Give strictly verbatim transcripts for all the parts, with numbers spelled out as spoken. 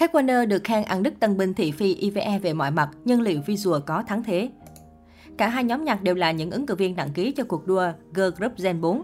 Kep một er được khen ăn đứt tân binh thị phi i vê e về mọi mặt, nhưng liệu visual có thắng thế? Cả hai nhóm nhạc đều là những ứng cử viên nặng ký cho cuộc đua Girl Group Gen bốn.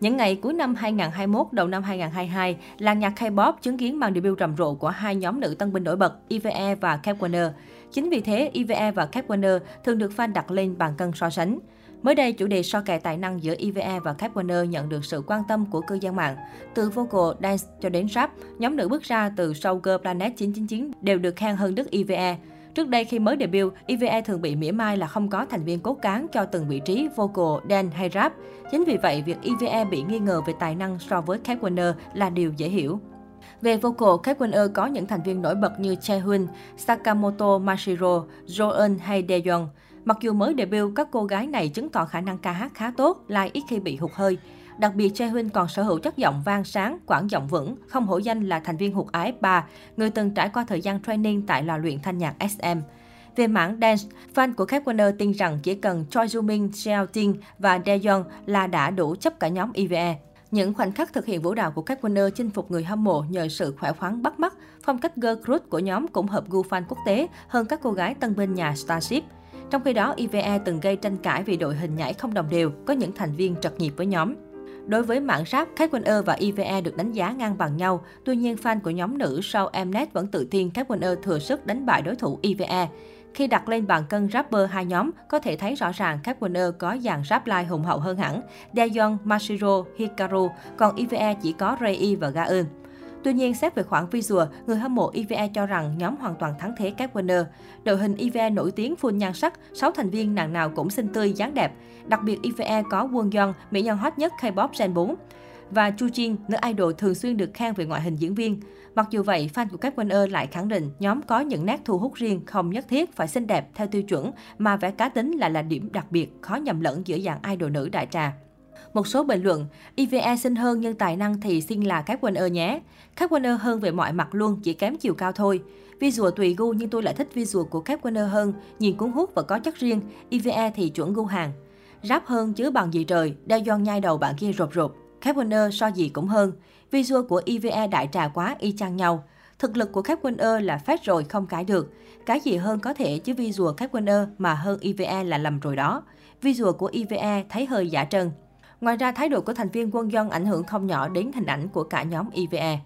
Những ngày cuối năm hai không hai mốt, đầu năm hai không hai hai, làng nhạc K-pop chứng kiến màn debut rầm rộ của hai nhóm nữ tân binh nổi bật i vê e và Kep một er. Chính vì thế, i vê e và Kep một er thường được fan đặt lên bàn cân so sánh. Mới đây, chủ đề so kè tài năng giữa i vê e và Kep một er nhận được sự quan tâm của cư dân mạng. Từ vocal, dance cho đến rap, nhóm nữ bước ra từ Soul Girl Planet chín chín chín đều được khen hơn đức i vê e. Trước đây khi mới debut, i vê e thường bị mỉa mai là không có thành viên cốt cán cho từng vị trí vocal, dance hay rap. Chính vì vậy, việc i vê e bị nghi ngờ về tài năng so với Kep một er là điều dễ hiểu. Về vocal, Kep một er có những thành viên nổi bật như Chaehyun, Sakamoto Mashiro, Gaeun hay Dayeon. Mặc dù mới debut, các cô gái này chứng tỏ khả năng ca hát khá tốt, lại ít khi bị hụt hơi. Đặc biệt, Chaehyun còn sở hữu chất giọng vang sáng, quãng giọng vững, không hổ danh là thành viên hụt i ép ba, người từng trải qua thời gian training tại lò luyện thanh nhạc ét em. Về mảng dance, fan của Kep một er tin rằng chỉ cần Choi Joo Min, Seo Jin và Dayeon là đã đủ chấp cả nhóm i vê e. Những khoảnh khắc thực hiện vũ đạo của Kep một er chinh phục người hâm mộ nhờ sự khỏe khoắn bắt mắt, phong cách girl group của nhóm cũng hợp gu fan quốc tế hơn các cô gái tân binh nhà Starship. Trong khi đó, i vê e từng gây tranh cãi vì đội hình nhảy không đồng đều, có những thành viên trật nhịp với nhóm. Đối với mảng rap, Kep một er và i vê e được đánh giá ngang bằng nhau. Tuy nhiên, fan của nhóm nữ sau Mnet vẫn tự tin Kep một er thừa sức đánh bại đối thủ i vê e. Khi đặt lên bàn cân rapper hai nhóm, có thể thấy rõ ràng Kep một er có dàn rap line hùng hậu hơn hẳn. Dayeon, Mashiro, Hikaru, còn i vê e chỉ có Rei và Gaeun. Tuy nhiên, xét về khoảng visual, người hâm mộ i vê e cho rằng nhóm hoàn toàn thắng thế Kep một er. Đội hình i vê e nổi tiếng full nhan sắc, sáu thành viên nàng nào cũng xinh tươi, dáng đẹp. Đặc biệt, i vê e có Won Young, mỹ nhân hot nhất K-pop Gen bốn, và Chu Chin, nữ idol thường xuyên được khen về ngoại hình diễn viên. Mặc dù vậy, fan của Kep một er lại khẳng định nhóm có những nét thu hút riêng, không nhất thiết phải xinh đẹp theo tiêu chuẩn, mà vẻ cá tính lại là điểm đặc biệt, khó nhầm lẫn giữa dạng idol nữ đại trà. Một số bình luận, i vê e xinh hơn nhưng tài năng thì xinh là Kep một er nhé. Kep một er hơn về mọi mặt luôn, chỉ kém chiều cao thôi. Visual tùy gu nhưng tôi lại thích visual của Kep một er hơn, nhìn cuốn hút và có chất riêng, i vê e thì chuẩn gu hàng. Rap hơn chứ bằng gì trời, Dayeon nhai đầu bạn kia rộp rộp. Kep một er so gì cũng hơn. Visual của i vê e đại trà quá y chang nhau. Thực lực của Kep một er là phết rồi không cãi được. Cái gì hơn có thể chứ visual Kep một er mà hơn i vê e là lầm rồi đó. Visual của i vê e thấy hơi giả trân. Ngoài ra, thái độ của thành viên Quân Yeon ảnh hưởng không nhỏ đến hình ảnh của cả nhóm i vê e.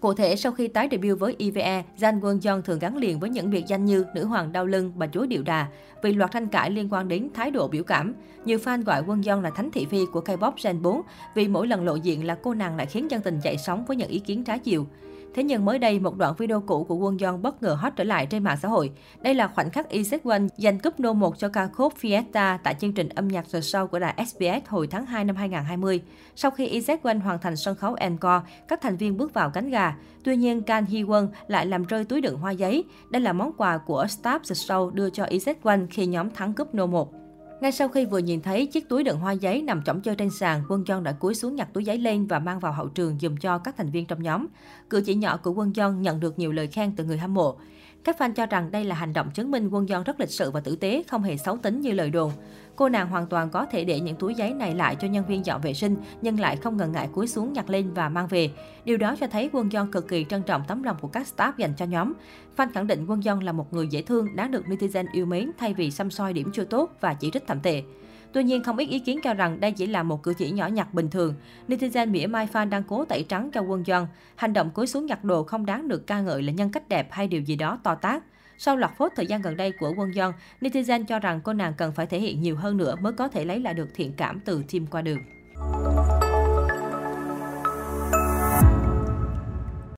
Cụ thể, sau khi tái debut với i vê e, Jang Quân Yeon thường gắn liền với những biệt danh như nữ hoàng đau lưng, bà chúa điệu đà, vì loạt tranh cãi liên quan đến thái độ biểu cảm. Nhiều fan gọi Quân Yeon là thánh thị phi của K-pop Gen bốn, vì mỗi lần lộ diện là cô nàng lại khiến dân tình dậy sóng với những ý kiến trái chiều. Thế nhưng mới đây, một đoạn video cũ của Won Young bất ngờ hot trở lại trên mạng xã hội. Đây là khoảnh khắc i Z*ONE giành cúp nô một cho ca khúc Fiesta tại chương trình âm nhạc The Show của đài S B S hồi tháng hai năm hai không hai không. Sau khi i Z*ONE hoàn thành sân khấu encore, các thành viên bước vào cánh gà. Tuy nhiên, Kang Hye Won lại làm rơi túi đựng hoa giấy. Đây là món quà của staff The Show đưa cho i Z*ONE khi nhóm thắng cúp nô một. Ngay sau khi vừa nhìn thấy chiếc túi đựng hoa giấy nằm chỏng chơ trên sàn, Quân Yeon đã cúi xuống nhặt túi giấy lên và mang vào hậu trường dùm cho các thành viên trong nhóm. Cử chỉ nhỏ của Quân Yeon nhận được nhiều lời khen từ người hâm mộ. Các fan cho rằng đây là hành động chứng minh Quân Yeon rất lịch sự và tử tế, không hề xấu tính như lời đồn. Cô nàng hoàn toàn có thể để những túi giấy này lại cho nhân viên dọn vệ sinh, nhưng lại không ngần ngại cúi xuống nhặt lên và mang về. Điều đó cho thấy Quân Yeon cực kỳ trân trọng tấm lòng của các staff dành cho nhóm. Fan khẳng định Quân Yeon là một người dễ thương, đáng được netizen yêu mến thay vì xăm soi điểm chưa tốt và chỉ trích thậm tệ. Tuy nhiên, không ít ý kiến cho rằng đây chỉ là một cử chỉ nhỏ nhặt bình thường. Netizen mỉa mai fan đang cố tẩy trắng cho Quân Yeon. Hành động cúi xuống nhặt đồ không đáng được ca ngợi là nhân cách đẹp hay điều gì đó to tát. Sau loạt phốt thời gian gần đây của Won Young, netizen cho rằng cô nàng cần phải thể hiện nhiều hơn nữa mới có thể lấy lại được thiện cảm từ team qua đường.